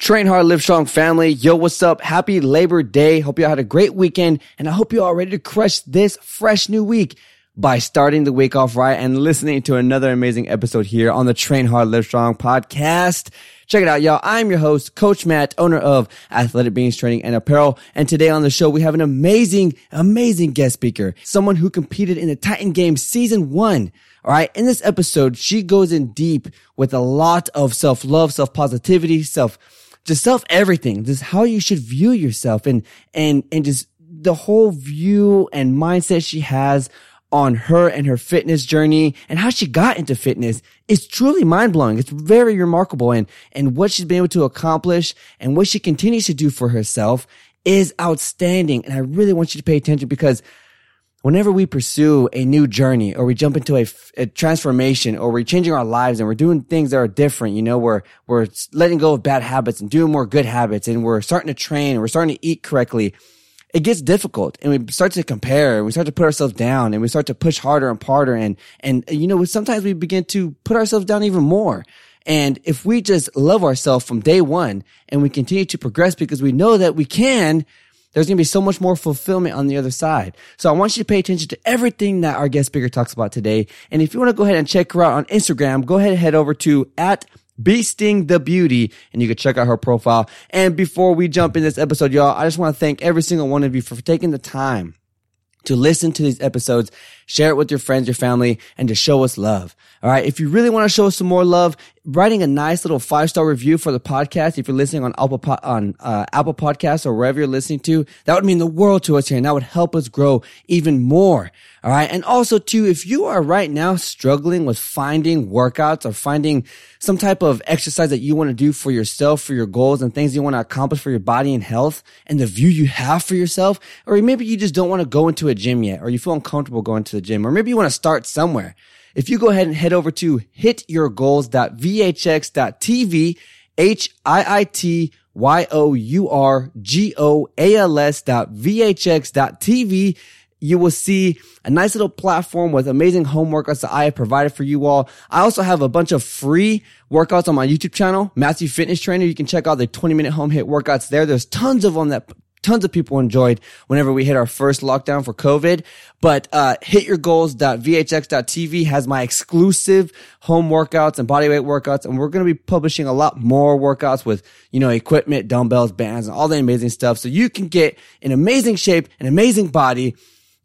Train Hard, Live Strong family. Yo, what's up? Happy Labor Day. Hope y'all had a great weekend, and I hope you all ready to crush this fresh new week by starting the week off right and listening to another amazing episode here on the Train Hard, Live Strong podcast. Check it out, y'all. I'm your host, Coach Matt, owner of Athletic Beings Training and Apparel. And today on the show, we have an amazing guest speaker, someone who competed in the Titan Games Season 1. All right. In this episode, she goes in deep with a lot of self-love, self-positivity, self-everything, just how you should view yourself and just the whole view and mindset she has on her and her fitness journey and how she got into fitness. It's truly mind-blowing. It's very remarkable. And what she's been able to accomplish and what she continues to do for herself is outstanding. And I really want you to pay attention, because whenever we pursue a new journey, or we jump into a transformation, or we're changing our lives and we're doing things that are different, you know, we're letting go of bad habits and doing more good habits, and we're starting to train, and we're starting to eat correctly, it gets difficult, and we start to compare, and we start to put ourselves down, and we start to push harder and harder, and you know, sometimes we begin to put ourselves down even more. And if we just love ourselves from day one and we continue to progress because we know that we can, there's going to be so much more fulfillment on the other side. So I want you to pay attention to everything that our guest speaker talks about today. And if you want to go ahead and check her out on Instagram, go ahead and head over to @BeastingTheBeauty, and you can check out her profile. And before we jump in this episode, y'all, I just want to thank every single one of you for taking the time to listen to these episodes, share it with your friends, your family, and to show us love. All right. If you really want to show us some more love, writing a nice little 5-star review for the podcast, if you're listening on Apple Podcasts or wherever you're listening to, that would mean the world to us here, and that would help us grow even more. All right. And also too, if you are right now struggling with finding workouts or finding some type of exercise that you want to do for yourself, for your goals, and things you want to accomplish for your body and health and the view you have for yourself, or maybe you just don't want to go into a gym yet, or you feel uncomfortable going to the gym, or maybe you want to start somewhere, if you go ahead and head over to hityourgoals.vhx.tv, hityourgoals.vhx.tv, you will see a nice little platform with amazing home workouts that I have provided for you all. I also have a bunch of free workouts on my YouTube channel, Matthew Fitness Trainer. You can check out the 20-minute home hit workouts there. There's tons of them that tons of people enjoyed whenever we hit our first lockdown for COVID. But hityourgoals.vhx.tv has my exclusive home workouts and bodyweight workouts, and we're going to be publishing a lot more workouts with, you know, equipment, dumbbells, bands, and all the amazing stuff, so you can get an amazing shape, an amazing body,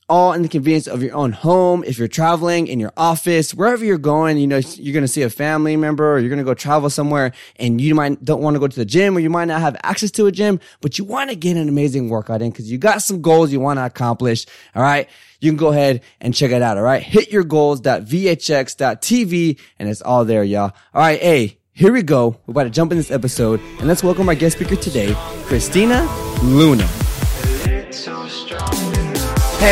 all in the convenience of your own home. If you're traveling, in your office, wherever you're going, you know, you're going to see a family member, or you're going to go travel somewhere, and you might don't want to go to the gym, or you might not have access to a gym, but you want to get an amazing workout in because you got some goals you want to accomplish. All right. You can go ahead and check it out. All right. hityourgoals.vhx.tv, and it's all there, y'all. All right. Hey, here we go. We're about to jump in this episode, and let's welcome our guest speaker today, Christina Luna. Hey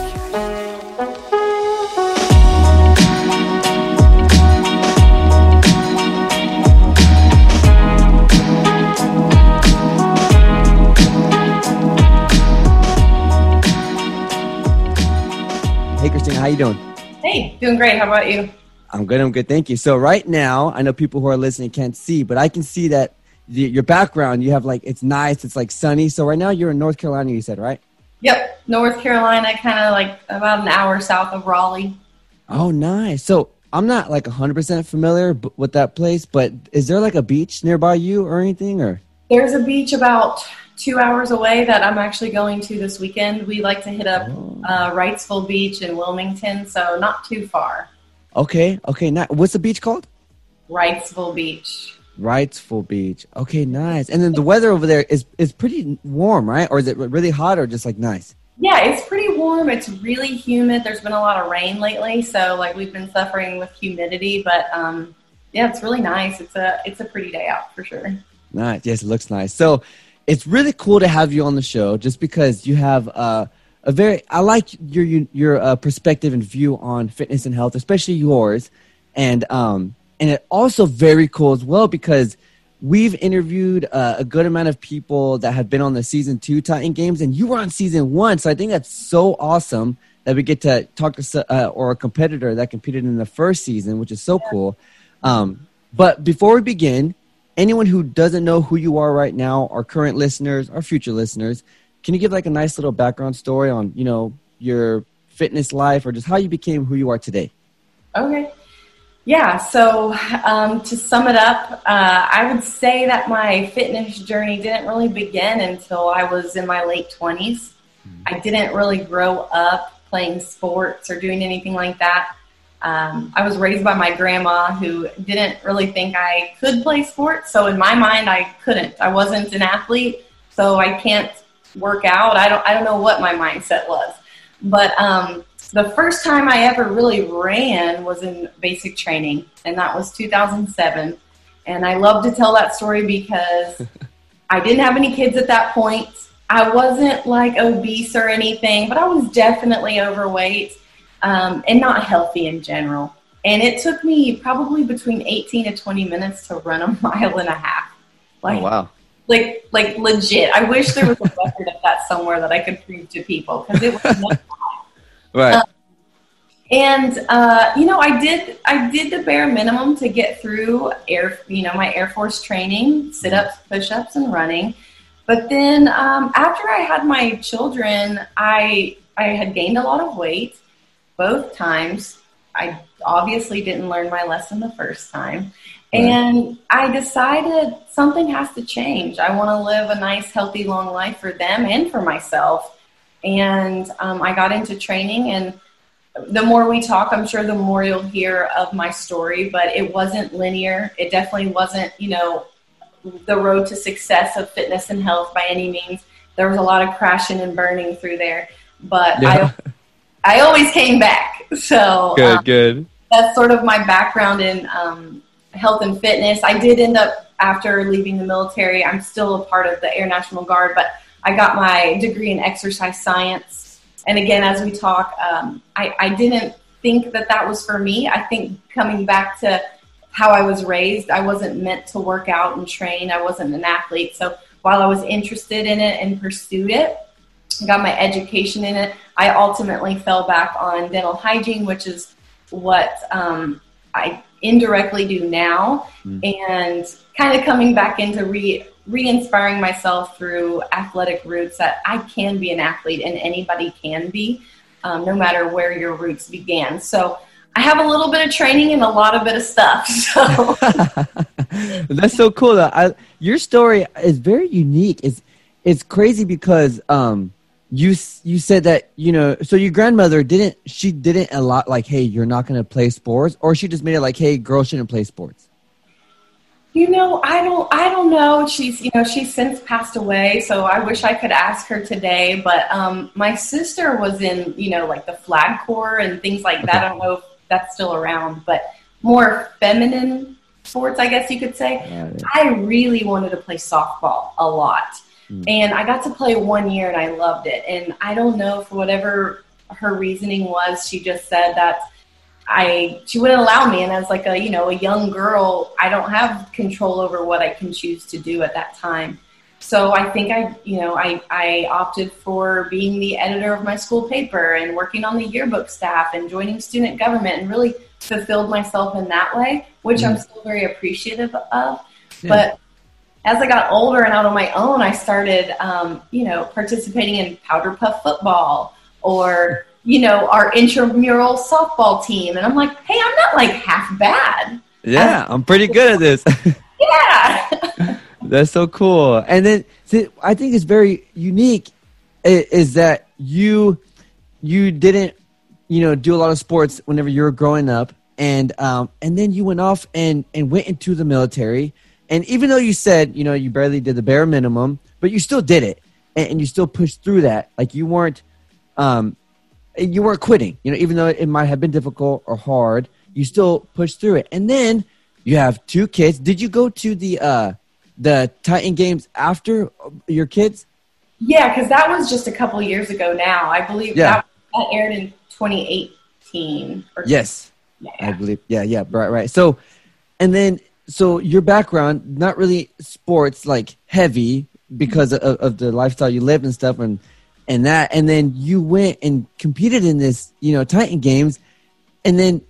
Hey, Christina, how you doing? Hey, doing great. How about you? I'm good. Thank you. So right now, I know people who are listening can't see, but I can see that your background, you have like, it's nice. It's like sunny. So right now you're in North Carolina, you said, right? Yep. North Carolina, kind of like about an hour south of Raleigh. Oh, nice. So I'm not like 100% familiar with that place, but is there like a beach nearby you or anything? Or there's a beach about 2 hours away that I'm actually going to this weekend. We like to hit up Wrightsville Beach in Wilmington, so not too far. Okay. Now, what's the beach called? Wrightsville Beach. Okay, nice. And then the weather over there is pretty warm, right? Or is it really hot, or just like nice? Yeah, it's pretty warm. It's really humid. There's been a lot of rain lately, so like we've been suffering with humidity. But yeah, it's really nice. It's a pretty day out for sure. Nice. Yes, it looks nice. So It's really cool to have you on the show just because you have a very – I like your perspective and view on fitness and health, especially yours. And it also very cool as well because we've interviewed a good amount of people that have been on the Season 2 Titan Games, and you were on Season 1. So I think that's so awesome that we get to talk to or a competitor that competed in the first season, which is so cool. But before we begin, anyone who doesn't know who you are right now, our current listeners, our future listeners, can you give like a nice little background story on, you know, your fitness life or just how you became who you are today? Okay. Yeah. So to sum it up, I would say that my fitness journey didn't really begin until I was in my late 20s. I didn't really grow up playing sports or doing anything like that. I was raised by my grandma who didn't really think I could play sports. So in my mind, I couldn't. I wasn't an athlete, so I can't work out. I don't know what my mindset was. But the first time I ever really ran was in basic training, and that was 2007. And I love to tell that story because I didn't have any kids at that point. I wasn't like obese or anything, but I was definitely overweight and not healthy in general. And it took me probably between 18 to 20 minutes to run a mile and a half. Like, oh, wow. Like legit. I wish there was a record of that somewhere that I could prove to people because it was not right. You know, I did the bare minimum to get through my Air Force training, sit-ups, push-ups, and running. But then after I had my children, I had gained a lot of weight both times. I obviously didn't learn my lesson the first time. Right. And I decided something has to change. I want to live a nice, healthy, long life for them and for myself. And I got into training. And the more we talk, I'm sure the more you'll hear of my story. But it wasn't linear. It definitely wasn't, you know, the road to success of fitness and health by any means. There was a lot of crashing and burning through there, but yeah. I always came back. So good. That's sort of my background in health and fitness. I did end up after leaving the military. I'm still a part of the Air National Guard, but I got my degree in exercise science. And again, as we talk, I didn't think that was for me. I think coming back to how I was raised, I wasn't meant to work out and train. I wasn't an athlete. So while I was interested in it and pursued it, got my education in it, I ultimately fell back on dental hygiene, which is what I indirectly do now. And kind of coming back into re-inspiring myself through athletic roots, that I can be an athlete and anybody can be, no matter where your roots began. So I have a little bit of training and a lot of bit of stuff. So that's so cool. Your story is very unique. It's crazy because you said that, you know, so your grandmother didn't a lot like, hey, you're not going to play sports, or she just made it like, hey, girls shouldn't play sports. You know, I don't know. She's since passed away, so I wish I could ask her today. But my sister was in, you know, like the Flag Corps and things like that. I don't know if that's still around, but more feminine sports, I guess you could say. Yeah, yeah. I really wanted to play softball a lot. And I got to play 1 year and I loved it. And I don't know, for whatever her reasoning was, she just said that she wouldn't allow me. And as like a young girl, I don't have control over what I can choose to do at that time. So I think I opted for being the editor of my school paper and working on the yearbook staff and joining student government, and really fulfilled myself in that way, which I'm still very appreciative of. Yeah. But as I got older and out on my own, I started, participating in powder puff football or, you know, our intramural softball team. And I'm like, hey, I'm not like half bad. Yeah, I'm pretty good at this. Yeah. That's so cool. And then I think it's very unique is that you didn't, you know, do a lot of sports whenever you were growing up. And then you went off and went into the military. And even though you said, you know, you barely did the bare minimum, but you still did it and you still pushed through that. Like you weren't quitting, you know, even though it might have been difficult or hard, you still pushed through it. And then you have two kids. Did you go to the Titan Games after your kids? Yeah, because that was just a couple years ago now. I believe that aired in 2018. Yes, yeah. I believe. Yeah, right. So, and then, so your background, not really sports, like heavy because of the lifestyle you lived and stuff and that. And then you went and competed in this, Titan Games. And then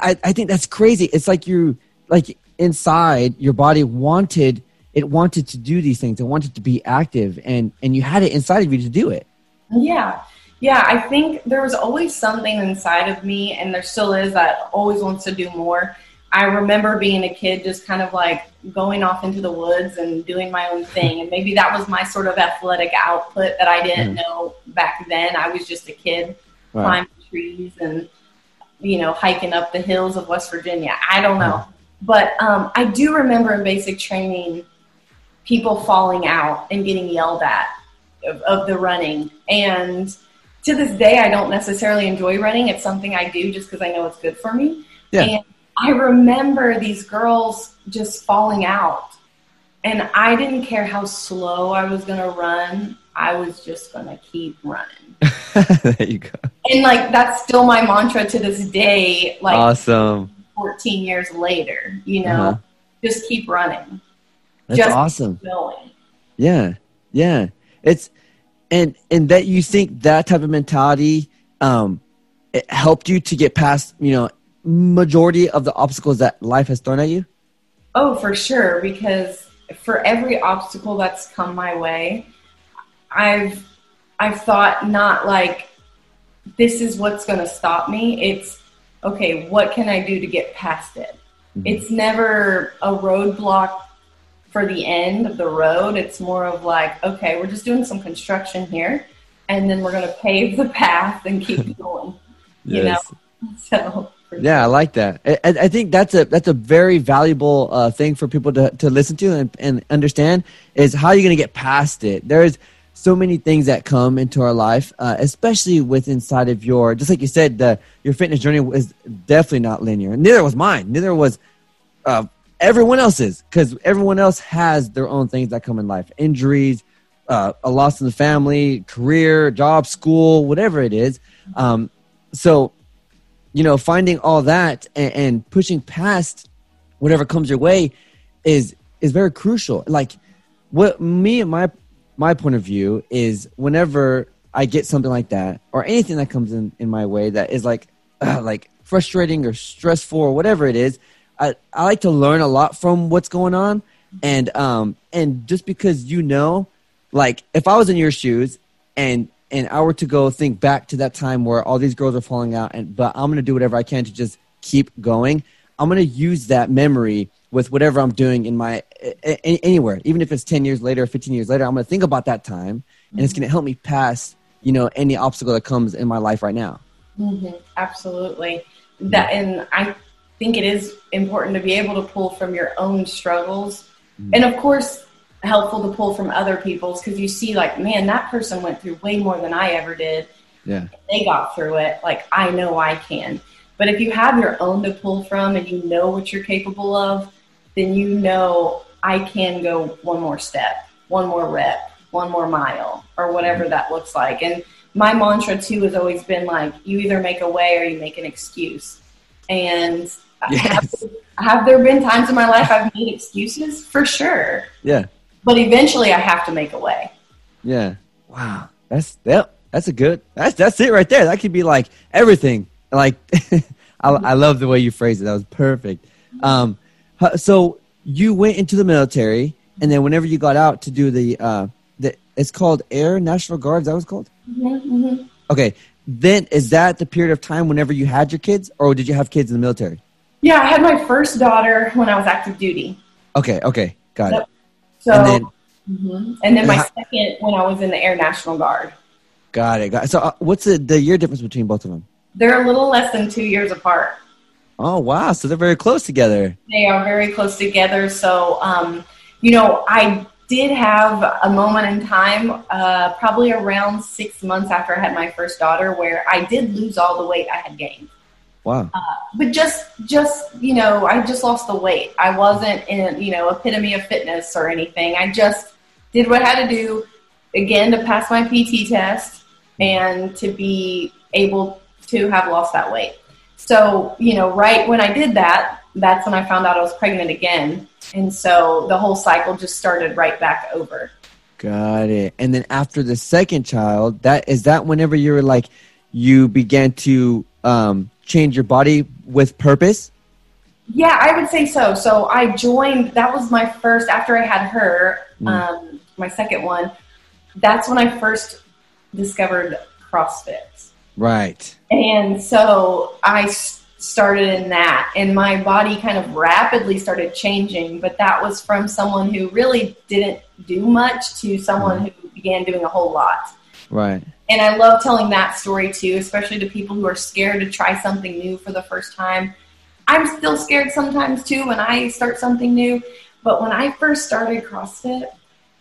I think that's crazy. It's like you, like inside your body wanted to do these things. It wanted to be active and you had it inside of you to do it. Yeah. Yeah. I think there was always something inside of me, and there still is, that always wants to do more. I remember being a kid just kind of like going off into the woods and doing my own thing. And maybe that was my sort of athletic output that I didn't know back then. I was just a kid climbing trees and, hiking up the hills of West Virginia. I don't know. But I do remember in basic training, people falling out and getting yelled at of the running. And to this day, I don't necessarily enjoy running. It's something I do just because I know it's good for me. Yeah. And I remember these girls just falling out, and I didn't care how slow I was going to run. I was just going to keep running. There you go. And that's still my mantra to this day. Awesome. 14 years later, just keep running. That's just awesome. Keep going. Yeah. It's, and that you think that type of mentality, it helped you to get past, majority of the obstacles that life has thrown at you? Oh, for sure. Because for every obstacle that's come my way, I've thought not like, this is what's going to stop me. It's, okay, what can I do to get past it? Mm-hmm. It's never a roadblock for the end of the road. It's more of like, okay, we're just doing some construction here, and then we're going to pave the path and keep going. Yes. So. Yeah, I like that. I think that's a very valuable thing for people to listen to and understand, is how you're going to get past it. There's so many things that come into our life, especially with inside of your, just like you said, your fitness journey was definitely not linear. Neither was mine. Neither was everyone else's, because everyone else has their own things that come in life. Injuries, a loss in the family, career, job, school, whatever it is. So, finding all that and pushing past whatever comes your way is very crucial. Like what me and my point of view is, whenever I get something like that or anything that comes in my way that is like frustrating or stressful or whatever it is, I like to learn a lot from what's going on. And just because, like if I was in your shoes and I were to go think back to that time where all these girls are falling out, but I'm going to do whatever I can to just keep going. I'm going to use that memory with whatever I'm doing in my anywhere, even if it's 10 years later or 15 years later. I'm going to think about that time, and it's going to help me pass, any obstacle that comes in my life right now. Mm-hmm. Absolutely. That, and I think it is important to be able to pull from your own struggles, and of course, helpful to pull from other people's, because you see man, that person went through way more than I ever did. Yeah. They got through it. I know I can. But if you have your own to pull from and you know what you're capable of, then I can go one more step, one more rep, one more mile, or whatever that looks like. And my mantra too has always been you either make a way or you make an excuse. And yes. Have there been times in my life I've made excuses? For sure. Yeah. But eventually I have to make a way. Yeah. Wow. That's it right there. That could be everything. I love the way you phrased it. That was perfect. So you went into the military, and then whenever you got out to do the it's called Air National Guard. Is that what it's called? Mm-hmm. Okay. Then is that the period of time whenever you had your kids, or did you have kids in the military? Yeah. I had my first daughter when I was active duty. Okay. Got it. So, and then my second when I was in the Air National Guard. Got it. So what's the year difference between both of them? They're a little less than 2 years apart. Oh, wow. So they're very close together. They are very close together. So, I did have a moment in time, probably around 6 months after I had my first daughter, where I did lose all the weight I had gained. Wow. But just, you know, I just lost the weight. I wasn't in, you know, epitome of fitness or anything. I just did what I had to do, again, to pass my PT test and to be able to have lost that weight. So, you know, right when I did that, that's when I found out I was pregnant again. And so the whole cycle just started right back over. Got it. And then after the second child, that whenever you were like, you began to change your body with purpose? Yeah, I would say so. So I joined, that was my first, after I had her, my second one, that's when I first discovered CrossFit. Right. And so I started in that, and my body kind of rapidly started changing, but that was from someone who really didn't do much to someone who began doing a whole lot. Right. And I love telling that story too, especially to people who are scared to try something new for the first time. I'm still scared sometimes too when I start something new, but when I first started CrossFit,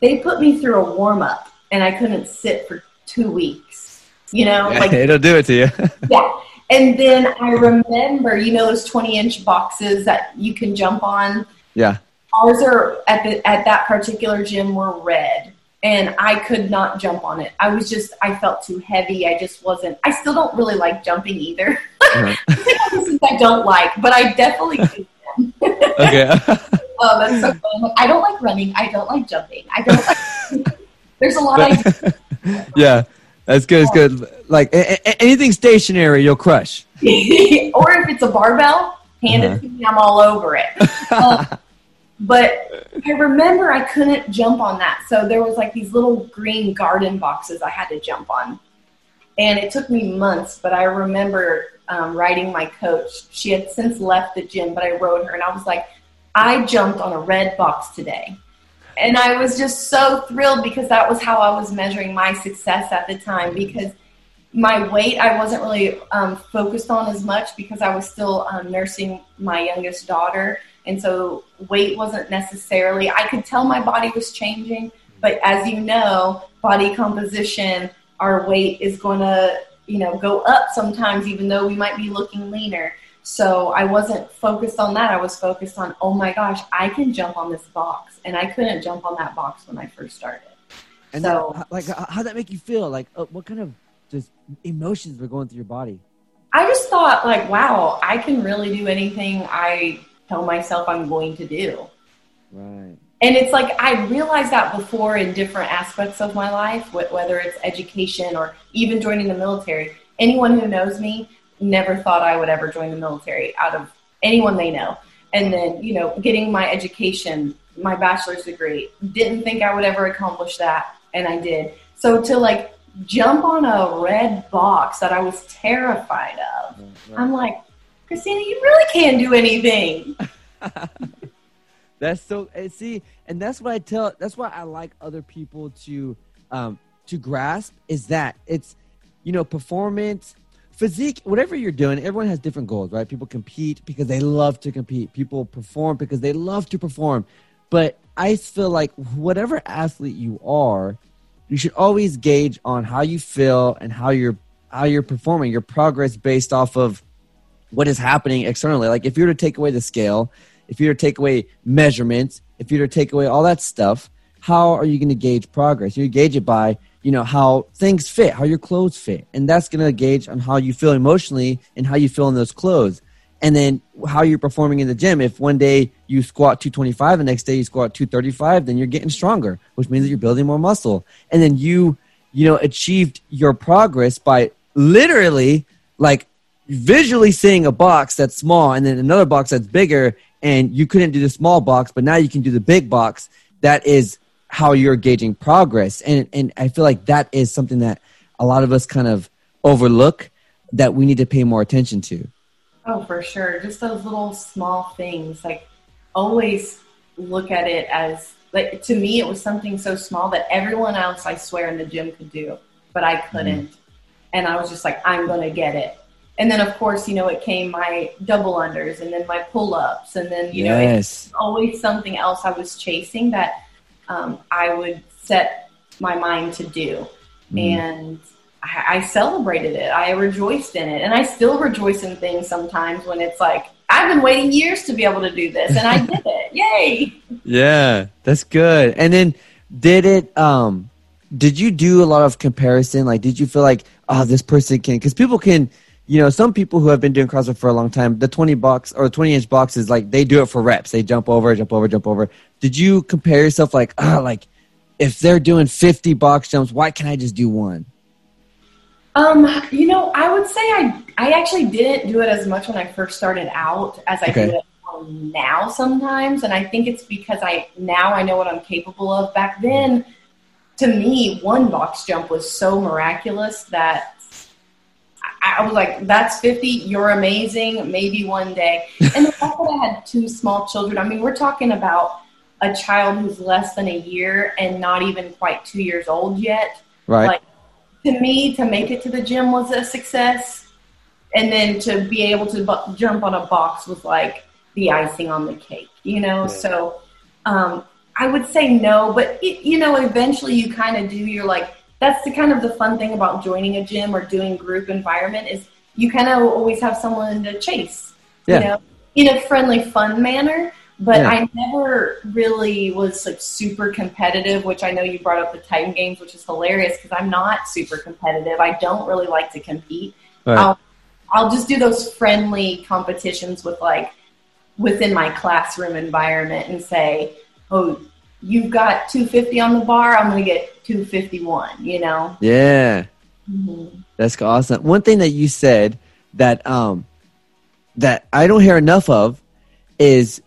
they put me through a warm-up and I couldn't sit for 2 weeks, you know? Yeah, like, it'll do it to you. Yeah. And then I remember, you know, those 20-inch boxes that you can jump on? Yeah. Ours are, at that particular gym, were red. And I could not jump on it. I felt too heavy. I still don't really like jumping either. Uh-huh. I don't like, but I definitely do them. Okay. Oh, that's so fun. I don't like running. I don't like jumping. There's a lot I do. Yeah, that's good. It's good. Like anything stationary, you'll crush. Or if it's a barbell, hand it to me, I'm all over it. But I remember I couldn't jump on that. So there was like these little green garden boxes I had to jump on. And it took me months, but I remember writing my coach. She had since left the gym, but I wrote her and I was like, I jumped on a red box today. And I was just so thrilled because that was how I was measuring my success at the time, because my weight I wasn't really focused on as much because I was still nursing my youngest daughter. And so weight wasn't necessarily, I could tell my body was changing, but as you know, body composition, our weight is going to, you know, go up sometimes, even though we might be looking leaner. So I wasn't focused on that. I was focused on, oh my gosh, I can jump on this box. And I couldn't jump on that box when I first started. And so that, like, how'd that make you feel? Like, what kind of just emotions were going through your body? I just thought like, wow, I can really do anything I tell myself I'm going to do. Right. And it's like, I realized that before in different aspects of my life, whether it's education or even joining the military. Anyone who knows me never thought I would ever join the military out of anyone they know. And then, you know, getting my education, my bachelor's degree, didn't think I would ever accomplish that. And I did. So to like jump on a red box that I was terrified of, right. I'm like, Christina, you really can't do anything. That's so, see, and that's what I tell, that's why I like other people to grasp is that it's, you know, performance, physique, whatever you're doing, everyone has different goals, right? People compete because they love to compete. People perform because they love to perform. But I feel like whatever athlete you are, you should always gauge on how you feel and how you're performing, your progress based off of what is happening externally. Like if you were to take away the scale, if you were to take away measurements, if you were to take away all that stuff, how are you going to gauge progress? You gauge it by, you know, how things fit, how your clothes fit. And that's going to gauge on how you feel emotionally and how you feel in those clothes. And then how you're performing in the gym. If one day you squat 225, the next day you squat 235, then you're getting stronger, which means that you're building more muscle. And then you know, achieved your progress by literally like visually seeing a box that's small and then another box that's bigger, and you couldn't do the small box, but now you can do the big box. That is how you're gauging progress. And I feel like that is something that a lot of us kind of overlook that we need to pay more attention to. Oh, for sure. Just those little small things. Like always look at it as, like, to me, it was something so small that everyone else, I swear, in the gym could do, but I couldn't. And I was just like, I'm going to get it. And then, of course, you know, it came my double unders and then my pull-ups. And then, you know, it's always something else I was chasing that I would set my mind to do. And I celebrated it. I rejoiced in it. And I still rejoice in things sometimes when it's like, I've been waiting years to be able to do this and I did it. Yay. Yeah, that's good. And then did you do a lot of comparison? Like, did you feel like, oh, this person can, because people can, you know, some people who have been doing CrossFit for a long time, the 20 box or 20 inch boxes, like they do it for reps. They jump over, jump over, jump over. Did you compare yourself like, oh, like if they're doing 50 box jumps, why can't I just do one? You know, I would say I actually didn't do it as much when I first started out as I do it now sometimes. And I think it's because now I know what I'm capable of. Back then, to me, one box jump was so miraculous that I was like, that's 50. You're amazing. Maybe one day. And the fact that I had two small children, I mean, we're talking about a child who's less than a year and not even quite 2 years old yet. Right. Like, to me, to make it to the gym was a success. And then to be able to jump on a box was like the icing on the cake, you know? Yeah. So I would say no, but, you know, eventually you kind of do. You're like, that's the kind of the fun thing about joining a gym or doing group environment is you kind of always have someone to chase, you know, in a friendly, fun manner. But I never really was like super competitive, which I know you brought up the Titan Games, which is hilarious because I'm not super competitive. I don't really like to compete. Right. I'll just do those friendly competitions with like within my classroom environment and say, oh, you've got 250 on the bar. I'm going to get 251, you know? Yeah. Mm-hmm. That's awesome. One thing that you said that, that I don't hear enough of is,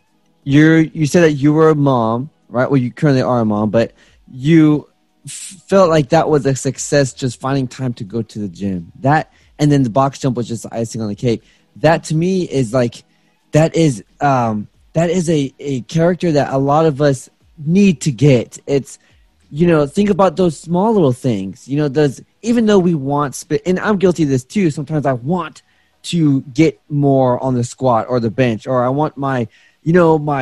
You said that you were a mom, right? Well, you currently are a mom, but you felt like that was a success just finding time to go to the gym. That, and then the box jump was just the icing on the cake. That to me is like, that is a character that a lot of us need to get. It's, you know, think about those small little things, you know, even though we want, and I'm guilty of this too. Sometimes I want to get more on the squat or the bench, or I want my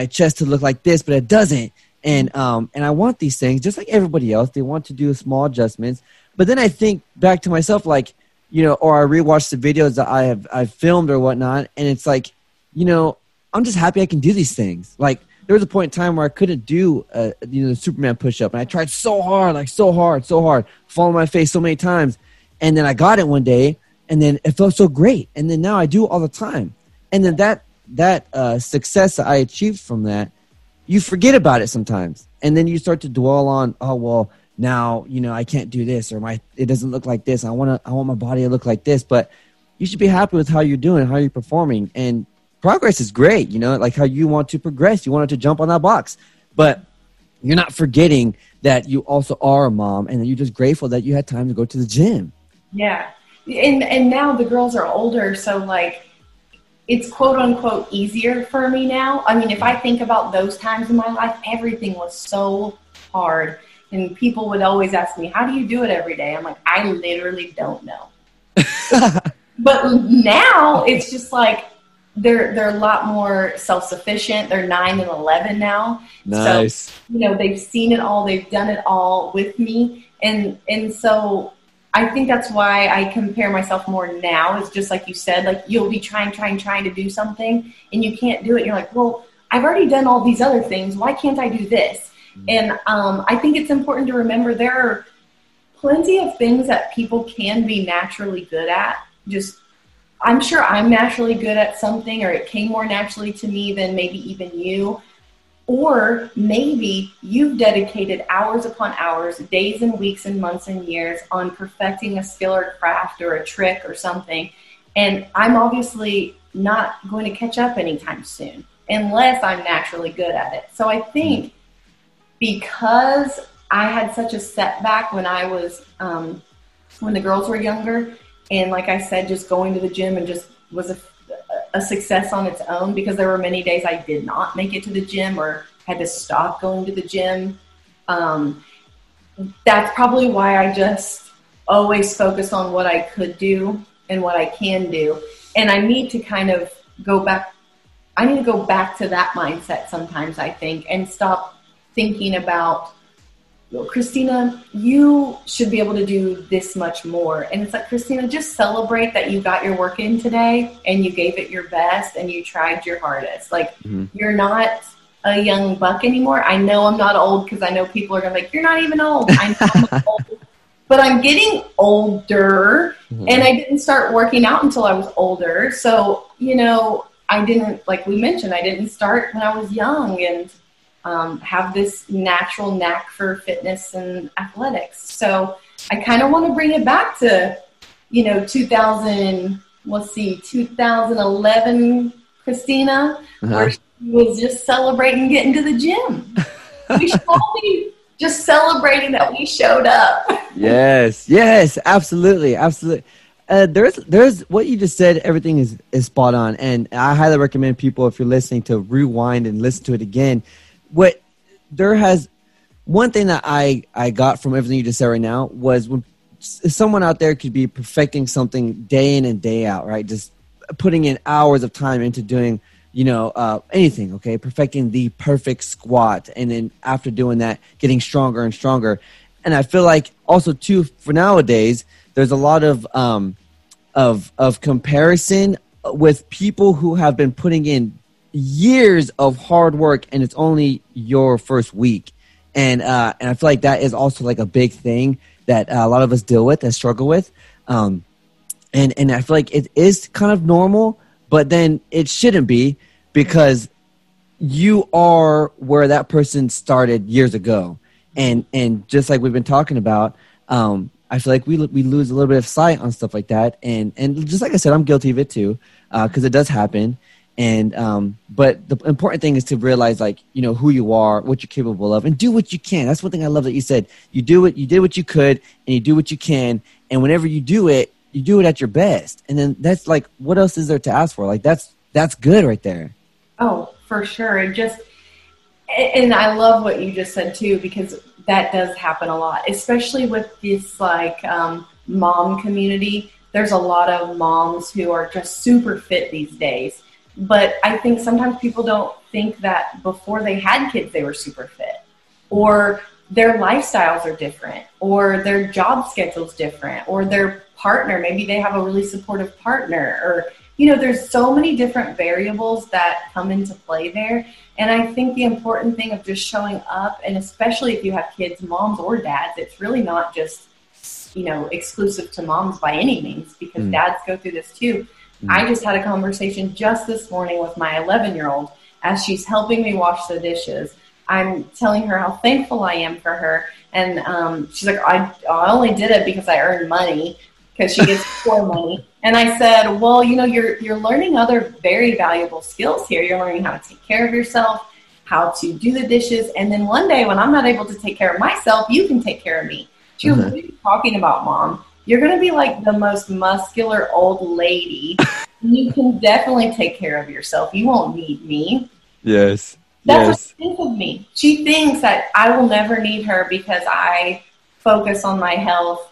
chest to look like this, but it doesn't. And I want these things just like everybody else. They want to do small adjustments. But then I think back to myself, like, you know, or I rewatch the videos that I've filmed or whatnot. And it's like, you know, I'm just happy I can do these things. Like there was a point in time where I couldn't do the Superman push-up. And I tried so hard, falling on my face so many times. And then I got it one day and then it felt so great. And then now I do it all the time. And then that success that I achieved from that, you forget about it sometimes. And then you start to dwell on, oh, well, now, you know, I can't do this or it doesn't look like this. I want my body to look like this, but you should be happy with how you're doing, how you're performing. And progress is great. You know, like how you want to progress, you wanted to jump on that box, but you're not forgetting that you also are a mom and that you're just grateful that you had time to go to the gym. Yeah. And now the girls are older. So like, it's quote unquote easier for me now. I mean, if I think about those times in my life, everything was so hard. And people would always ask me, how do you do it every day? I'm like, I literally don't know. But now it's just like, they're a lot more self-sufficient. They're 9 and 11 now. Nice. So, you know, they've seen it all. They've done it all with me. And so I think that's why I compare myself more now. It's just like you said, like you'll be trying to do something and you can't do it. You're like, well, I've already done all these other things. Why can't I do this? Mm-hmm. And I think it's important to remember there are plenty of things that people can be naturally good at. Just, I'm sure I'm naturally good at something or it came more naturally to me than maybe even you. Or maybe you've dedicated hours upon hours, days and weeks and months and years on perfecting a skill or craft or a trick or something. And I'm obviously not going to catch up anytime soon unless I'm naturally good at it. So I think because I had such a setback when I was, when the girls were younger, and like I said, just going to the gym and just was a success on its own, because there were many days I did not make it to the gym or had to stop going to the gym. That's probably why I just always focus on what I could do and what I can do. And I need to kind of go back. I need to go back to that mindset sometimes, I think, and stop thinking about Christina, you should be able to do this much more. And it's like, Christina, just celebrate that you got your work in today and you gave it your best and you tried your hardest. Like, you're not a young buck anymore. I know I'm not old, because I know people are going to be like, you're not even old. I know I'm old, but I'm getting older, and I didn't start working out until I was older. So, you know, I didn't, like we mentioned, I didn't start when I was young, and have this natural knack for fitness and athletics. So I kind of want to bring it back to, you know, 2011, Christina, where she was just celebrating getting to the gym. We should all be just celebrating that we showed up. Yes, absolutely. There's what you just said. Everything is spot on. And I highly recommend people, if you're listening, to rewind and listen to it again. One thing that I got from everything you just said right now was, when someone out there could be perfecting something day in and day out, right? Just putting in hours of time into doing, you know, anything, okay? Perfecting the perfect squat. And then after doing that, getting stronger and stronger. And I feel like also too, for nowadays, there's a lot of comparison with people who have been putting in years of hard work, and it's only your first week. And I feel like that is also like a big thing that a lot of us deal with and struggle with. And I feel like it is kind of normal, but then it shouldn't be, because you are where that person started years ago. And just like we've been talking about, I feel like we lose a little bit of sight on stuff like that. And just like I said, I'm guilty of it too, because it does happen. And but the important thing is to realize, like, you know, who you are, what you're capable of, and do what you can. That's one thing I love that you said. You did what you could, and you do what you can. And whenever you do it at your best. And then that's like, what else is there to ask for? Like, that's good right there. Oh, for sure. And I love what you just said too, because that does happen a lot, especially with this like mom community. There's a lot of moms who are just super fit these days. But I think sometimes people don't think that before they had kids, they were super fit, or their lifestyles are different, or their job schedule's different, or their partner, maybe they have a really supportive partner, or, you know, there's so many different variables that come into play there. And I think the important thing of just showing up, and especially if you have kids, moms or dads, it's really not just, you know, exclusive to moms by any means, because dads go through this too. I just had a conversation just this morning with my 11-year-old as she's helping me wash the dishes. I'm telling her how thankful I am for her. And she's like, I only did it because I earned money, because she gets poor money. And I said, well, you know, you're learning other very valuable skills here. You're learning how to take care of yourself, how to do the dishes. And then one day when I'm not able to take care of myself, you can take care of me. She was like, what are you talking about, Mom? You're going to be like the most muscular old lady. You can definitely take care of yourself. You won't need me. Yes. That's what she thinks of me. She thinks that I will never need her because I focus on my health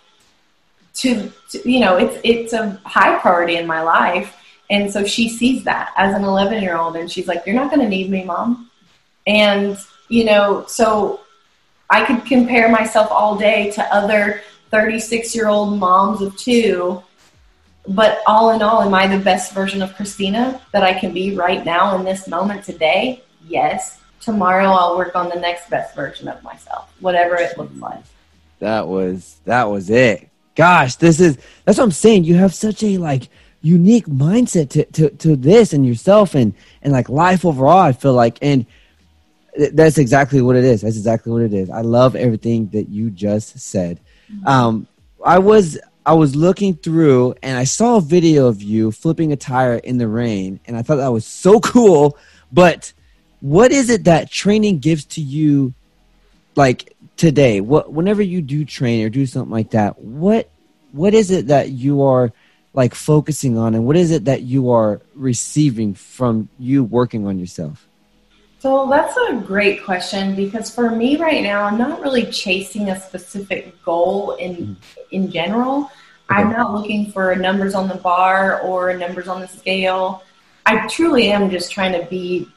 to you know, it's a high priority in my life. And so she sees that as an 11-year-old, and she's like, you're not going to need me, Mom. And, you know, so I could compare myself all day to other 36-year-old moms of two, but all, am I the best version of Christina that I can be right now in this moment today? Yes. Tomorrow I'll work on the next best version of myself, whatever it looks like. That was it. Gosh, that's what I'm saying. You have such a like unique mindset to this and yourself and like life overall, I feel like, and that's exactly what it is. That's exactly what it is. I love everything that you just said. I was looking through, and I saw a video of you flipping a tire in the rain, and I thought that was so cool. But what is it that training gives to you, like today? Whenever you do train or do something like that, what is it that you are like focusing on, and what is it that you are receiving from you working on yourself? So that's a great question, because for me right now, I'm not really chasing a specific goal in general. Okay. I'm not looking for numbers on the bar or numbers on the scale. I truly am just trying to be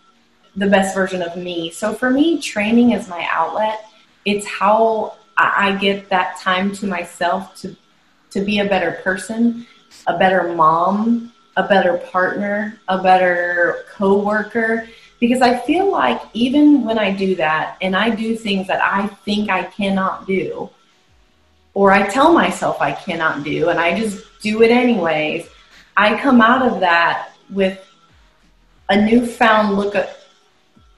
the best version of me. So for me, training is my outlet. it's how I get that time to myself to be a better person, a better mom, a better partner, a better coworker. Because I feel like even when I do that and I do things that I think I cannot do, or I tell myself I cannot do, and I just do it anyways, I come out of that with a newfound look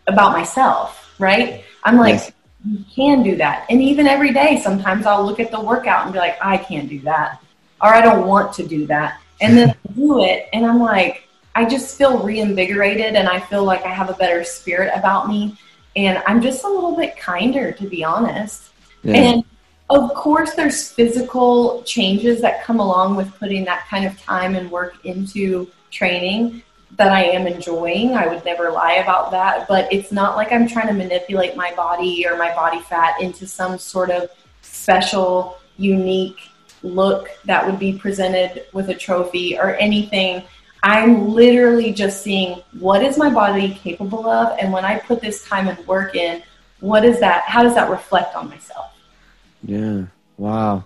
about myself, right? I'm like, yes, you can do that. And even every day, sometimes I'll look at the workout and be like, I can't do that, or I don't want to do that. And then I do it, and I'm like, I just feel reinvigorated, and I feel like I have a better spirit about me, and I'm just a little bit kinder, to be honest. Yeah. And of course, there's physical changes that come along with putting that kind of time and work into training that I am enjoying. I would never lie about that, but it's not like I'm trying to manipulate my body or my body fat into some sort of special, unique look that would be presented with a trophy or anything. I'm literally just seeing what is my body capable of, and when I put this time and work in, what is that? How does that reflect on myself? Yeah. Wow.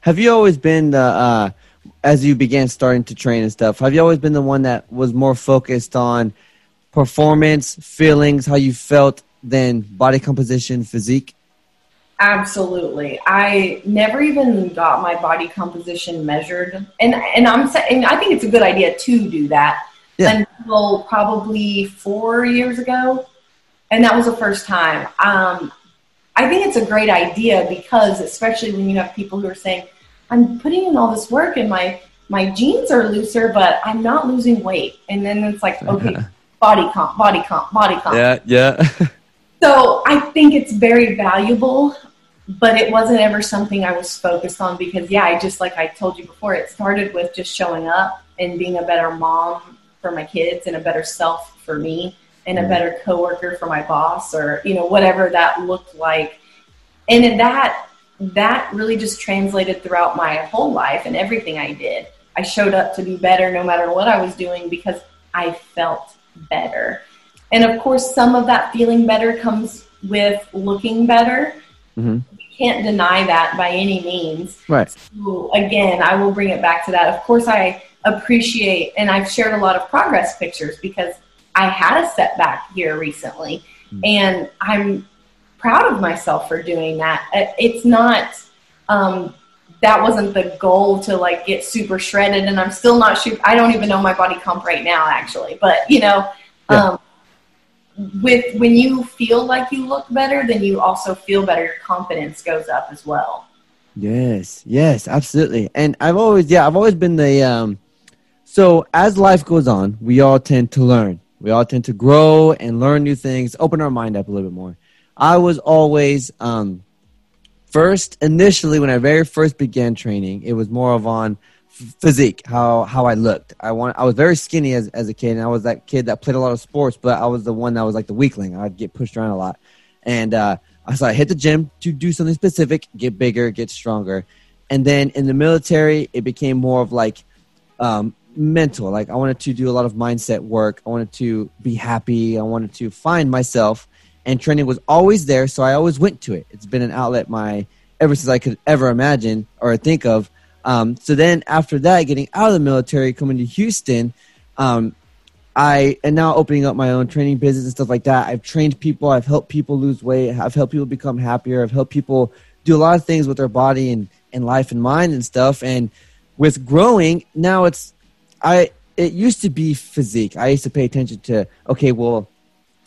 Have you always been the as you began starting to train and stuff, have you always been the one that was more focused on performance, feelings, how you felt, than body composition, physique? Absolutely. I never even got my body composition measured. And I'm saying, I think it's a good idea to do that, yeah, until probably 4 years ago. And that was the first time. I think it's a great idea because especially when you have people who are saying, I'm putting in all this work and my jeans are looser, but I'm not losing weight. And then it's like, okay, body comp. Yeah. Yeah. So I think it's very valuable, but it wasn't ever something I was focused on because, yeah, I just, like I told you before, it started with just showing up and being a better mom for my kids and a better self for me and a better coworker for my boss, or, you know, whatever that looked like. And in that really just translated throughout my whole life and everything I did. I showed up to be better no matter what I was doing because I felt better. And of course, some of that feeling better comes with looking better. Mm-hmm. You can't deny that by any means. Right. So again, I will bring it back to that. Of course, I appreciate, and I've shared a lot of progress pictures because I had a setback here recently, and I'm proud of myself for doing that. It's not, that wasn't the goal to like get super shredded, and I'm still not sure. I don't even know my body comp right now, actually, but you know, when you feel like you look better, then you also feel better. Your confidence goes up as well. Yes, absolutely. And I've always been the, so as life goes on, we all tend to learn. We all tend to grow and learn new things, open our mind up a little bit more. I was always, initially when I very first began training, it was more of on physique, how I looked. I was very skinny as a kid, and I was that kid that played a lot of sports, but I was the one that was like the weakling. I'd get pushed around a lot, and so I hit the gym to do something specific, get bigger, get stronger. And then in the military, it became more of like mental. Like I wanted to do a lot of mindset work. I wanted to be happy. I wanted to find myself, and training was always there, so I always went to it. It's been an outlet ever since I could ever imagine or think of. So then after that, getting out of the military, coming to Houston, and now opening up my own training business and stuff like that. I've trained people. I've helped people lose weight. I've helped people become happier. I've helped people do a lot of things with their body and life and mind and stuff. And with growing, now it used to be physique. I used to pay attention to, okay, well,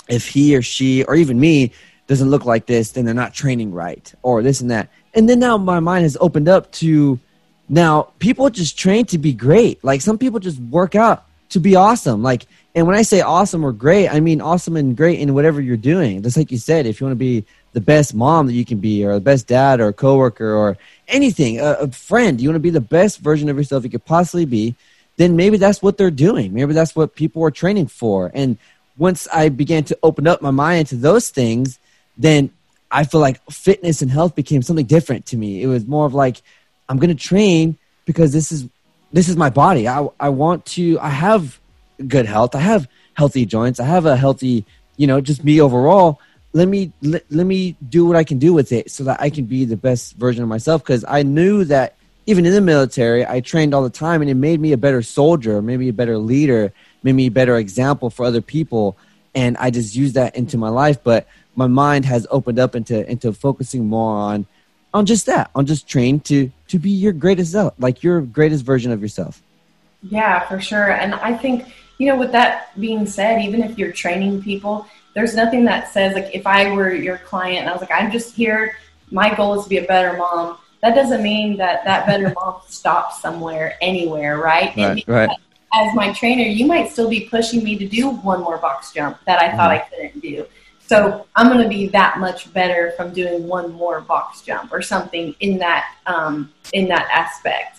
if he or she or even me doesn't look like this, then they're not training right or this and that. And then now my mind has opened up to, now, people just train to be great. Like, some people just work out to be awesome. Like, and when I say awesome or great, I mean awesome and great in whatever you're doing. Just like you said, if you want to be the best mom that you can be, or the best dad, or a coworker, or anything, a friend, you want to be the best version of yourself you could possibly be, then maybe that's what they're doing. Maybe that's what people are training for. And once I began to open up my mind to those things, then I feel like fitness and health became something different to me. It was more of like, I'm going to train because this is my body. I have good health. I have healthy joints. I have a healthy, just me overall. let me do what I can do with it so that I can be the best version of myself. Because I knew that even in the military, I trained all the time, and it made me a better soldier, made me a better leader, made me a better example for other people. And I just used that into my life. But my mind has opened up into focusing more on just that, on just train to be your greatest self, like your greatest version of yourself. Yeah, for sure. And I think, you know, with that being said, even if you're training people, there's nothing that says, like, if I were your client and I was like, I'm just here, my goal is to be a better mom. That doesn't mean that better mom stops somewhere, anywhere, right? Right. As my trainer, you might still be pushing me to do one more box jump that I thought I couldn't do. So I'm going to be that much better from doing one more box jump or something in that aspect.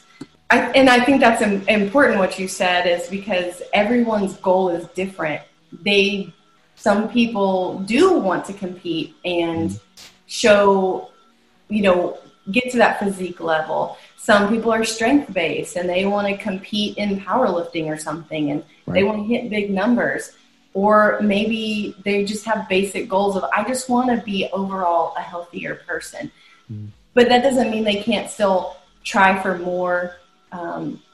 I think that's important what you said, is because everyone's goal is different. Some people do want to compete and show, you know, get to that physique level. Some people are strength-based and they want to compete in powerlifting or something, and they want to hit big numbers. Or maybe they just have basic goals of, I just want to be overall a healthier person. Mm. But that doesn't mean they can't still try for more,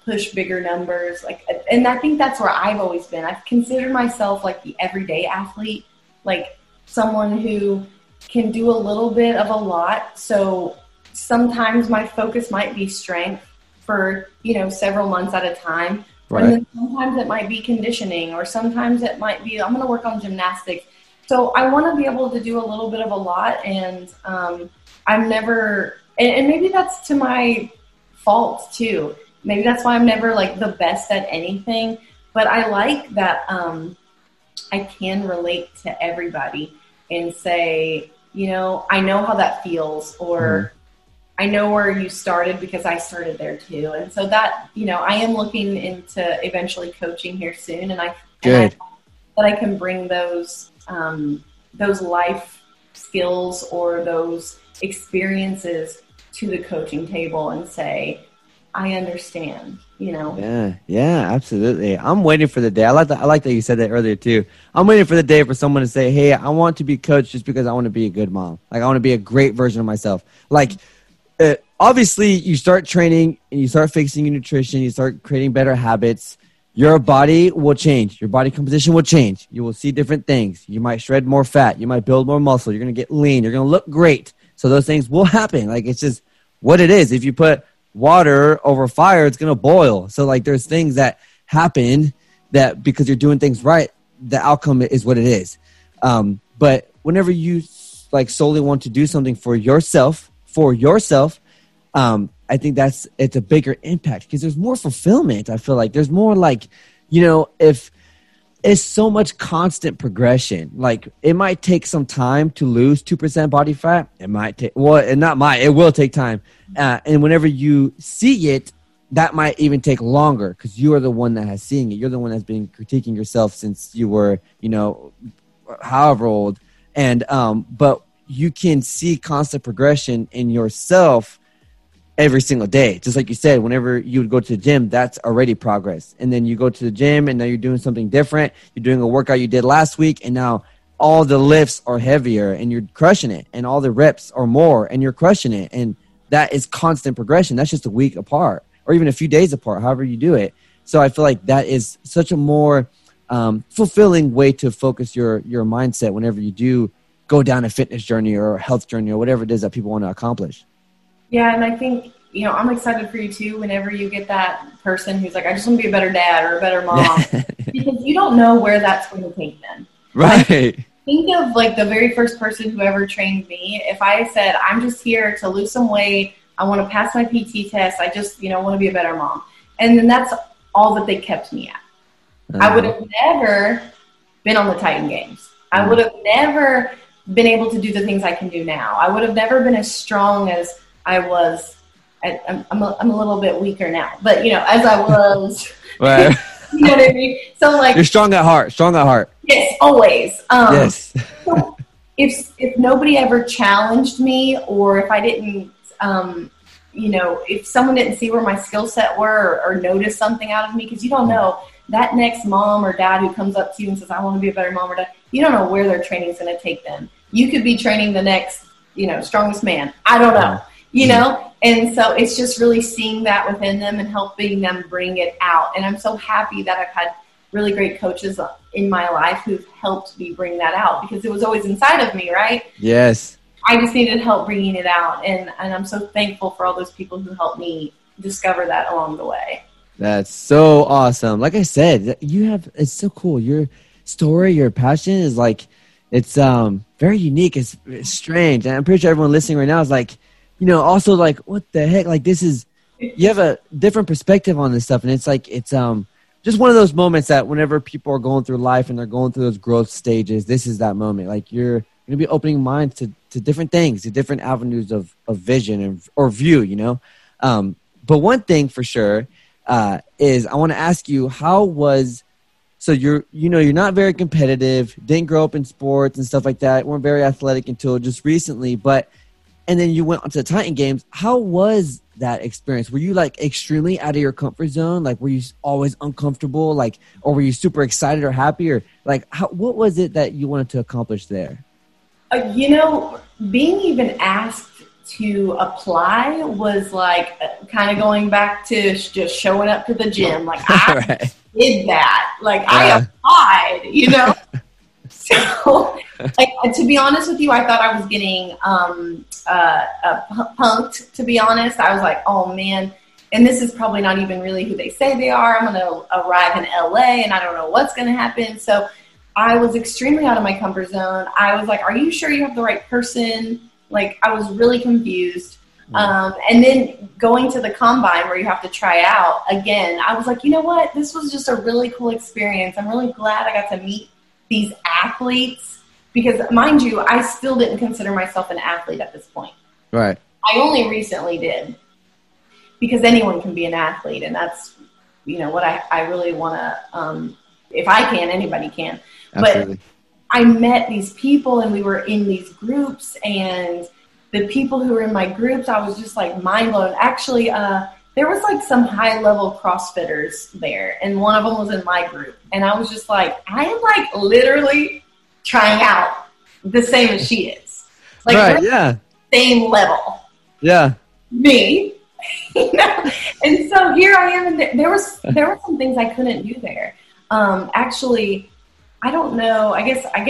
push bigger numbers. And I think that's where I've always been. I've considered myself like the everyday athlete, like someone who can do a little bit of a lot. So sometimes my focus might be strength for, you know, several months at a time. Right. And then sometimes it might be conditioning, or sometimes it might be, I'm going to work on gymnastics. So I want to be able to do a little bit of a lot. And I'm never, and maybe that's to my fault too. Maybe that's why I'm never like the best at anything, but I like that I can relate to everybody and say, you know, I know how that feels, or I know where you started because I started there too. And so that, you know, I am looking into eventually coaching here soon. And I can bring those life skills or those experiences to the coaching table and say, I understand, you know? Yeah, absolutely. I'm waiting for the day. I like that you said that earlier too. I'm waiting for the day for someone to say, hey, I want to be coached just because I want to be a good mom. Like, I want to be a great version of myself. Like, obviously you start training and you start fixing your nutrition, you start creating better habits, your body will change, your body composition will change, you will see different things, you might shred more fat, you might build more muscle, you're going to get lean, you're going to look great. So those things will happen. Like, it's just what it is. If you put water over fire, it's going to boil. So like, there's things that happen that because you're doing things right, the outcome is what it is. But whenever you like solely want to do something for yourself, I think it's a bigger impact because there's more fulfillment. I feel like there's more, like, you know, if it's so much constant progression, like it might take some time to lose 2% body fat. It will take time. And whenever you see it, that might even take longer because you are the one that has seen it. You're the one that's been critiquing yourself since you were, you know, however old. And, but you can see constant progression in yourself every single day. Just like you said, whenever you would go to the gym, that's already progress. And then you go to the gym and now you're doing something different. You're doing a workout you did last week, and now all the lifts are heavier and you're crushing it, and all the reps are more and you're crushing it. And that is constant progression. That's just a week apart or even a few days apart, however you do it. So I feel like that is such a more fulfilling way to focus your mindset whenever you do go down a fitness journey or a health journey or whatever it is that people want to accomplish. Yeah, and I think, you know, I'm excited for you too whenever you get that person who's like, I just want to be a better dad or a better mom. Because you don't know where that's going to take them. Right. Like, think of like the very first person who ever trained me. If I said, I'm just here to lose some weight, I want to pass my PT test, I just, you know, want to be a better mom. And then that's all that they kept me at. I would have never been on the Titan Games. I would have never been able to do the things I can do now. I would have never been as strong as I was. I'm a little bit weaker now, but you know, as I was, right. You know what I mean? So like, you're strong at heart. Yes. Always. Yes. So if nobody ever challenged me, or if I didn't, you know, if someone didn't see where my skill set were or notice something out of me, cause you don't know that next mom or dad who comes up to you and says, I want to be a better mom or dad. You don't know where their training is going to take them. You could be training the next, you know, strongest man. I don't know, you know? And so it's just really seeing that within them and helping them bring it out. And I'm so happy that I've had really great coaches in my life who've helped me bring that out, because it was always inside of me, right? Yes. I just needed help bringing it out. And I'm so thankful for all those people who helped me discover that along the way. That's so awesome. Like I said, you have, it's so cool. Your story, your passion is like, it's very unique. It's strange. And I'm pretty sure everyone listening right now is like, you know, also like, what the heck? Like this is, you have a different perspective on this stuff. And it's like, it's just one of those moments that whenever people are going through life and they're going through those growth stages, this is that moment. Like you're going to be opening minds to different things, to different avenues of vision and, or view, you know? But one thing for sure is I want to ask you, how was, so you're not very competitive, didn't grow up in sports and stuff like that, weren't very athletic until just recently, but, and then you went on to the Titan Games. How was that experience? Were you like extremely out of your comfort zone? Like, were you always uncomfortable? Like, or were you super excited or happy, or like, how, what was it that you wanted to accomplish there? You know, being even asked to apply was like kind of going back to just showing up to the gym. Like, I did that. Like I applied, you know? So like, to be honest with you, I thought I was getting punked, to be honest. I was like, oh man, and this is probably not even really who they say they are. I'm going to arrive in LA and I don't know what's going to happen. So I was extremely out of my comfort zone. I was like, are you sure you have the right person? Like I was really confused. And then going to the combine where you have to try out again, I was like, you know what? This was just a really cool experience. I'm really glad I got to meet these athletes, because mind you, I still didn't consider myself an athlete at this point. Right. I only recently did, because anyone can be an athlete. And that's, you know, what I really want to, if I can, anybody can. Absolutely. But I met these people and we were in these groups, and the people who were in my groups, I was just like mind blown. Actually, there was like some high level CrossFitters there, and one of them was in my group. And I was just like, I am like literally trying out the same as she is. Like right, yeah. Same level. Yeah. Me. You know? And so here I am, and there were some things I couldn't do there. Actually, I don't know. I guess I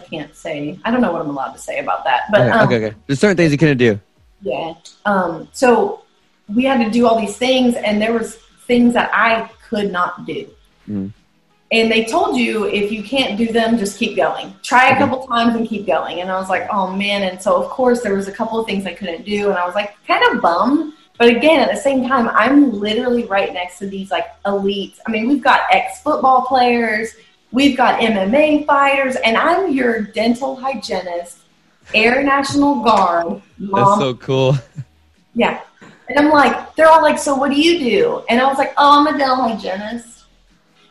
can't say. I don't know what I'm allowed to say about that. But okay. There's certain things you couldn't do. Yeah. So we had to do all these things, and there was things that I could not do. Mm. And they told you, if you can't do them, just keep going. Try a couple times and keep going. And I was like, oh man. And so of course there was a couple of things I couldn't do, and I was like kind of bummed. But again, at the same time, I'm literally right next to these like elites. I mean, we've got ex-football players, we've got MMA fighters, and I'm your dental hygienist, Air National Guard mom. That's so cool. Yeah. And I'm like, they're all like, so what do you do? And I was like, oh, I'm a dental hygienist.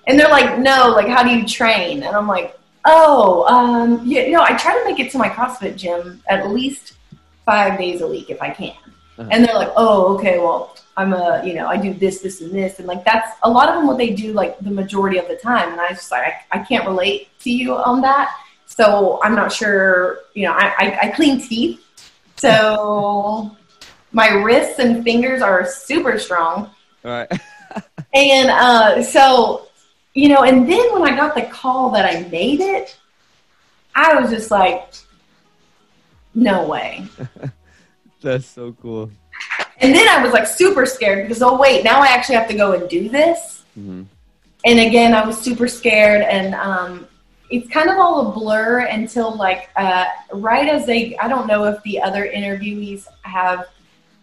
And they're like, no, like, how do you train? And I'm like, oh, you know, I try to make it to my CrossFit gym at least 5 days a week if I can. Uh-huh. And they're like, oh, okay, well, I'm a, you know, I do this, this, and this. And like, that's a lot of them what they do, like the majority of the time. And I was just like, I can't relate to you on that. So I'm not sure, you know, I clean teeth. So my wrists and fingers are super strong. All right. And so, you know, and then when I got the call that I made it, I was just like, no way. That's so cool. And then I was like super scared, because, oh wait, now I actually have to go and do this. Mm-hmm. And again, I was super scared, and it's kind of all a blur until like right as they, I don't know if the other interviewees have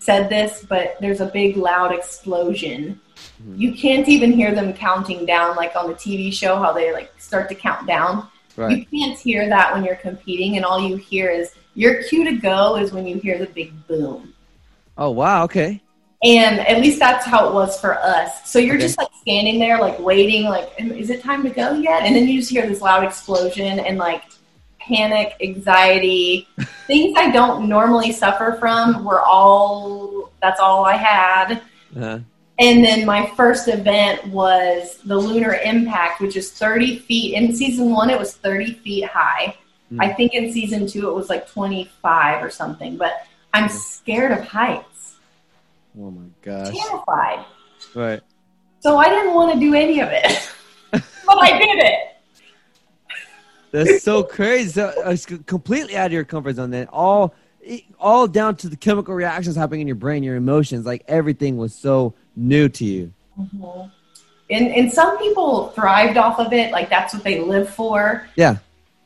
said this, but there's a big loud explosion. Mm-hmm. You can't even hear them counting down, like on the TV show, how they like start to count down. Right. You can't hear that when you're competing, and all you hear is, your cue to go is when you hear the big boom. Oh, wow. Okay. And at least that's how it was for us. So you're just like standing there, like waiting, like, is it time to go yet? And then you just hear this loud explosion and like panic, anxiety, things I don't normally suffer from that's all I had. Uh-huh. And then my first event was the Lunar Impact, which is 30 feet. In season 1, it was 30 feet high. I think in season 2 it was like 25 or something, but I'm scared of heights. Oh my gosh. Terrified. Right. So I didn't want to do any of it, but I did it. That's so crazy. So it's completely out of your comfort zone then. All down to the chemical reactions happening in your brain, your emotions, like everything was so new to you. Mm-hmm. And some people thrived off of it. Like that's what they live for. Yeah.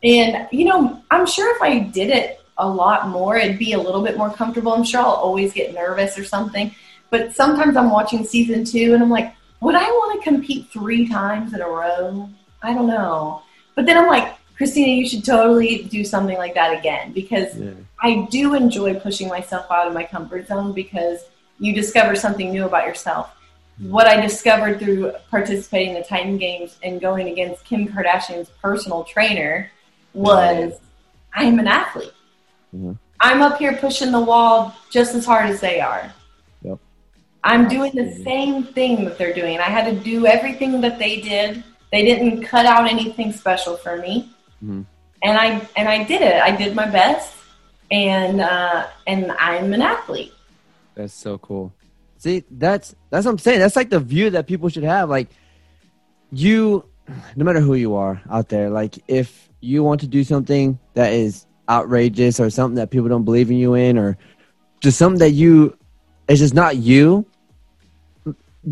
And, you know, I'm sure if I did it a lot more, it'd be a little bit more comfortable. I'm sure I'll always get nervous or something. But sometimes I'm watching season 2 and I'm like, would I want to compete 3 times in a row? I don't know. But then I'm like, Christina, you should totally do something like that again, because I do enjoy pushing myself out of my comfort zone, because you discover something new about yourself. What I discovered through participating in the Titan Games and going against Kim Kardashian's personal trainer was I'm an athlete. Mm-hmm. I'm up here pushing the wall just as hard as they are. Yep. I'm doing the same thing that they're doing. I had to do everything that they did. They didn't cut out anything special for me. Mm-hmm. And I did it. I did my best, and I'm an athlete. That's so cool. See, that's what I'm saying. That's like the view that people should have. Like you, no matter who you are out there, like if you want to do something that is outrageous or something that people don't believe in you in, or just something that it's just not you,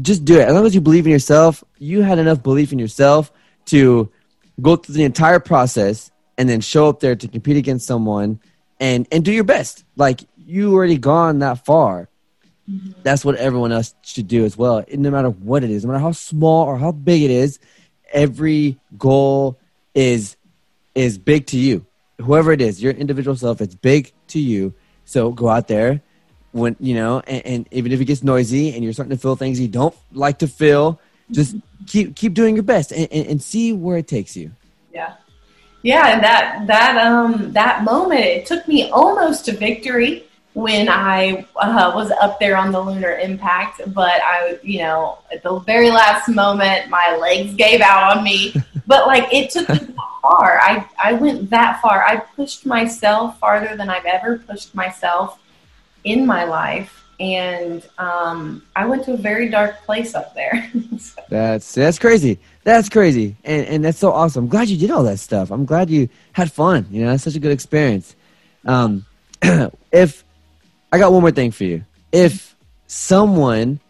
just do it. As long as you believe in yourself, you had enough belief in yourself to go through the entire process and then show up there to compete against someone and do your best. Like you already gone that far. Mm-hmm. That's what everyone else should do as well. No matter what it is, no matter how small or how big it is, every goal is big to you. Whoever it is, your individual self, it's big to you. So go out there when, you know, and even if it gets noisy and you're starting to feel things you don't like to feel, just keep doing your best and see where it takes you. Yeah. And that moment, it took me almost to victory when I was up there on the Lunar Impact, but I, you know, at the very last moment, my legs gave out on me, but like it took me that far. I went that far. I pushed myself farther than I've ever pushed myself in my life. And I went to a very dark place up there. So. That's crazy. That's crazy. And that's so awesome. I'm glad you did all that stuff. I'm glad you had fun. You know, that's such a good experience. If I got one more thing for you. If someone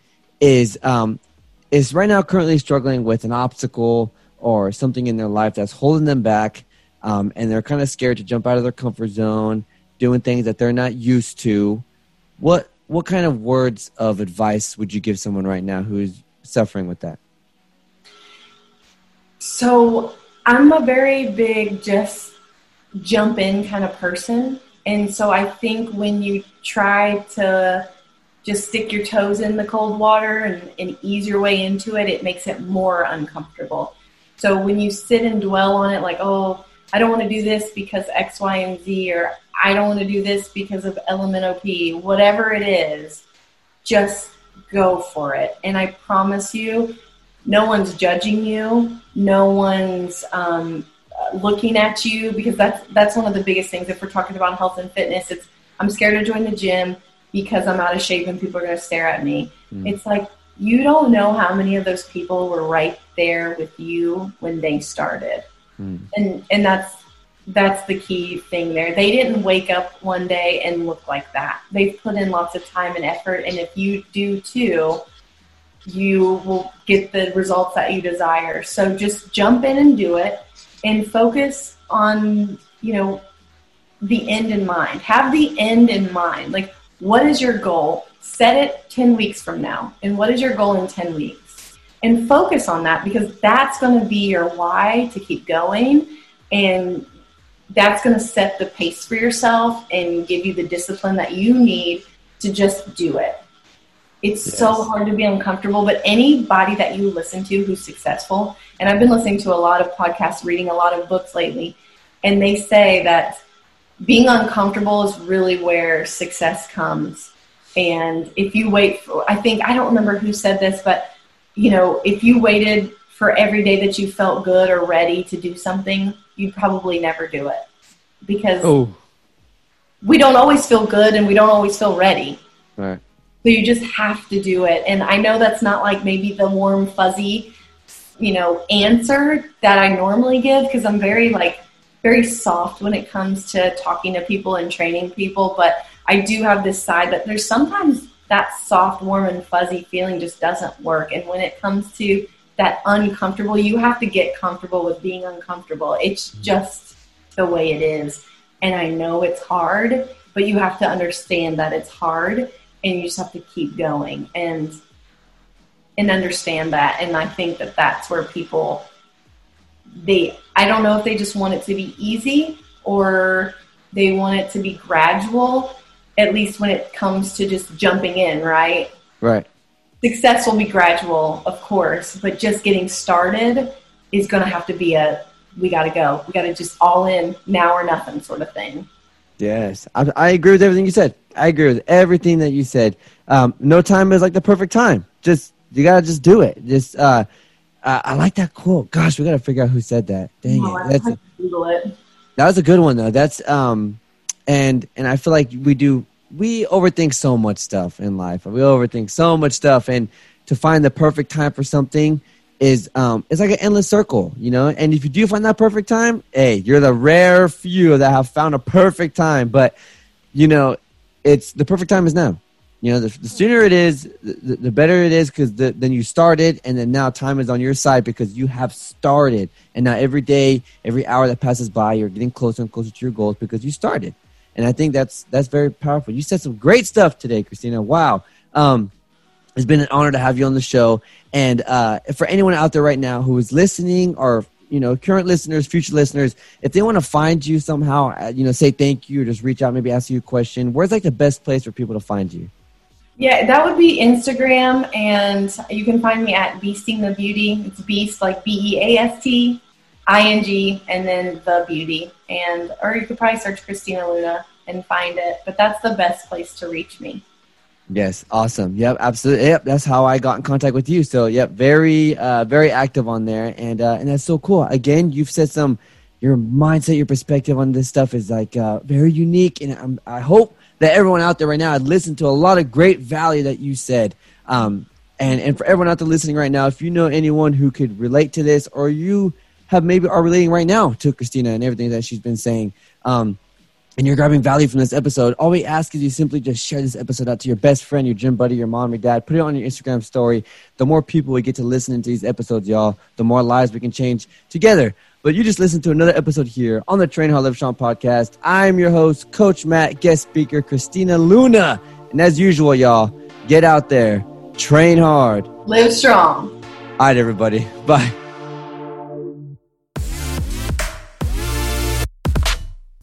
is right now currently struggling with an obstacle or something in their life that's holding them back, and they're kind of scared to jump out of their comfort zone, doing things that they're not used to, What kind of words of advice would you give someone right now who's suffering with that? So I'm a very big just jump in kind of person. And so I think when you try to just stick your toes in the cold water and ease your way into it, it makes it more uncomfortable. So when you sit and dwell on it, like, oh, I don't want to do this because X, Y, and Z, or I don't want to do this because of LMNOP, whatever it is, just go for it. And I promise you, no one's judging you. No one's looking at you, because that's one of the biggest things. If we're talking about health and fitness, it's I'm scared to join the gym because I'm out of shape and people are going to stare at me. Mm. It's like, you don't know how many of those people were right there with you when they started. Mm. And that's the key thing there. They didn't wake up one day and look like that. They've put in lots of time and effort. And if you do too, you will get the results that you desire. So just jump in and do it and focus on, you know, the end in mind. Have the end in mind. Like, what is your goal? Set it 10 weeks from now. And what is your goal in 10 weeks? And focus on that, because that's going to be your why to keep going. And that's going to set the pace for yourself and give you the discipline that you need to just do it. It's so hard to be uncomfortable, but anybody that you listen to who's successful, and I've been listening to a lot of podcasts, reading a lot of books lately, and they say that being uncomfortable is really where success comes. And if you wait for, I don't remember who said this, but you know, if you waited for every day that you felt good or ready to do something, you'd probably never do it. because we don't always feel good and we don't always feel ready. Right. So you just have to do it. And I know that's not like maybe the warm, fuzzy, you know, answer that I normally give, because I'm very like, very soft when it comes to talking to people and training people. But I do have this side that there's sometimes that soft, warm, and fuzzy feeling just doesn't work. And when it comes to that uncomfortable, you have to get comfortable with being uncomfortable. It's just the way it is. And I know it's hard, but you have to understand that it's hard and you just have to keep going and understand that. And I think that that's where people, I don't know if they just want it to be easy or they want it to be gradual, at least when it comes to just jumping in, right? Right. Success will be gradual, of course, but just getting started is going to have to be we got to go. We got to just all in, now or nothing sort of thing. Yes. I agree with everything you said. I agree with everything that you said. No time is like the perfect time. You got to just do it. I like that quote. Gosh, we got to figure out who said that. Dang it. That was a good one though. That's, and I feel like we overthink so much stuff in life. We overthink so much stuff, and to find the perfect time for something is it's like an endless circle, you know. And if you do find that perfect time, hey, you're the rare few that have found a perfect time. But you know, it's the perfect time is now. You know, the sooner it is, the better it is, because then you started, and then now time is on your side because you have started. And now every day, every hour that passes by, you're getting closer and closer to your goals because you started. And I think that's very powerful. You said some great stuff today, Christina. Wow. It's been an honor to have you on the show. And for anyone out there right now who is listening, or, you know, current listeners, future listeners, if they want to find you somehow, you know, say thank you, or just reach out, maybe ask you a question, where's like the best place for people to find you? Yeah, that would be Instagram. And you can find me at BeastingTheBeauty. It's Beast, like B-E-A-S-T. ING, and then The Beauty, or you could probably search Christina Luna and find it, but that's the best place to reach me. Yes. Awesome. Yep. Absolutely. Yep. That's how I got in contact with you. So yep. Very, very active on there. And that's so cool. Again, you've said your mindset, your perspective on this stuff is like, very unique. And I hope that everyone out there right now had listened to a lot of great value that you said, and for everyone out there listening right now, if you know anyone who could relate to this, or you have maybe are relating right now to Christina and everything that she's been saying, and you're grabbing value from this episode, all we ask is you simply just share this episode out to your best friend, your gym buddy, your mom, your dad. Put it on your Instagram story. The more people we get to listen to these episodes, y'all, the more lives we can change together. But you just listened to another episode here on the Train Hard Live Strong podcast. I'm your host, Coach Matt, guest speaker, Christina Luna. And as usual, y'all, get out there, train hard, live strong. All right, everybody. Bye.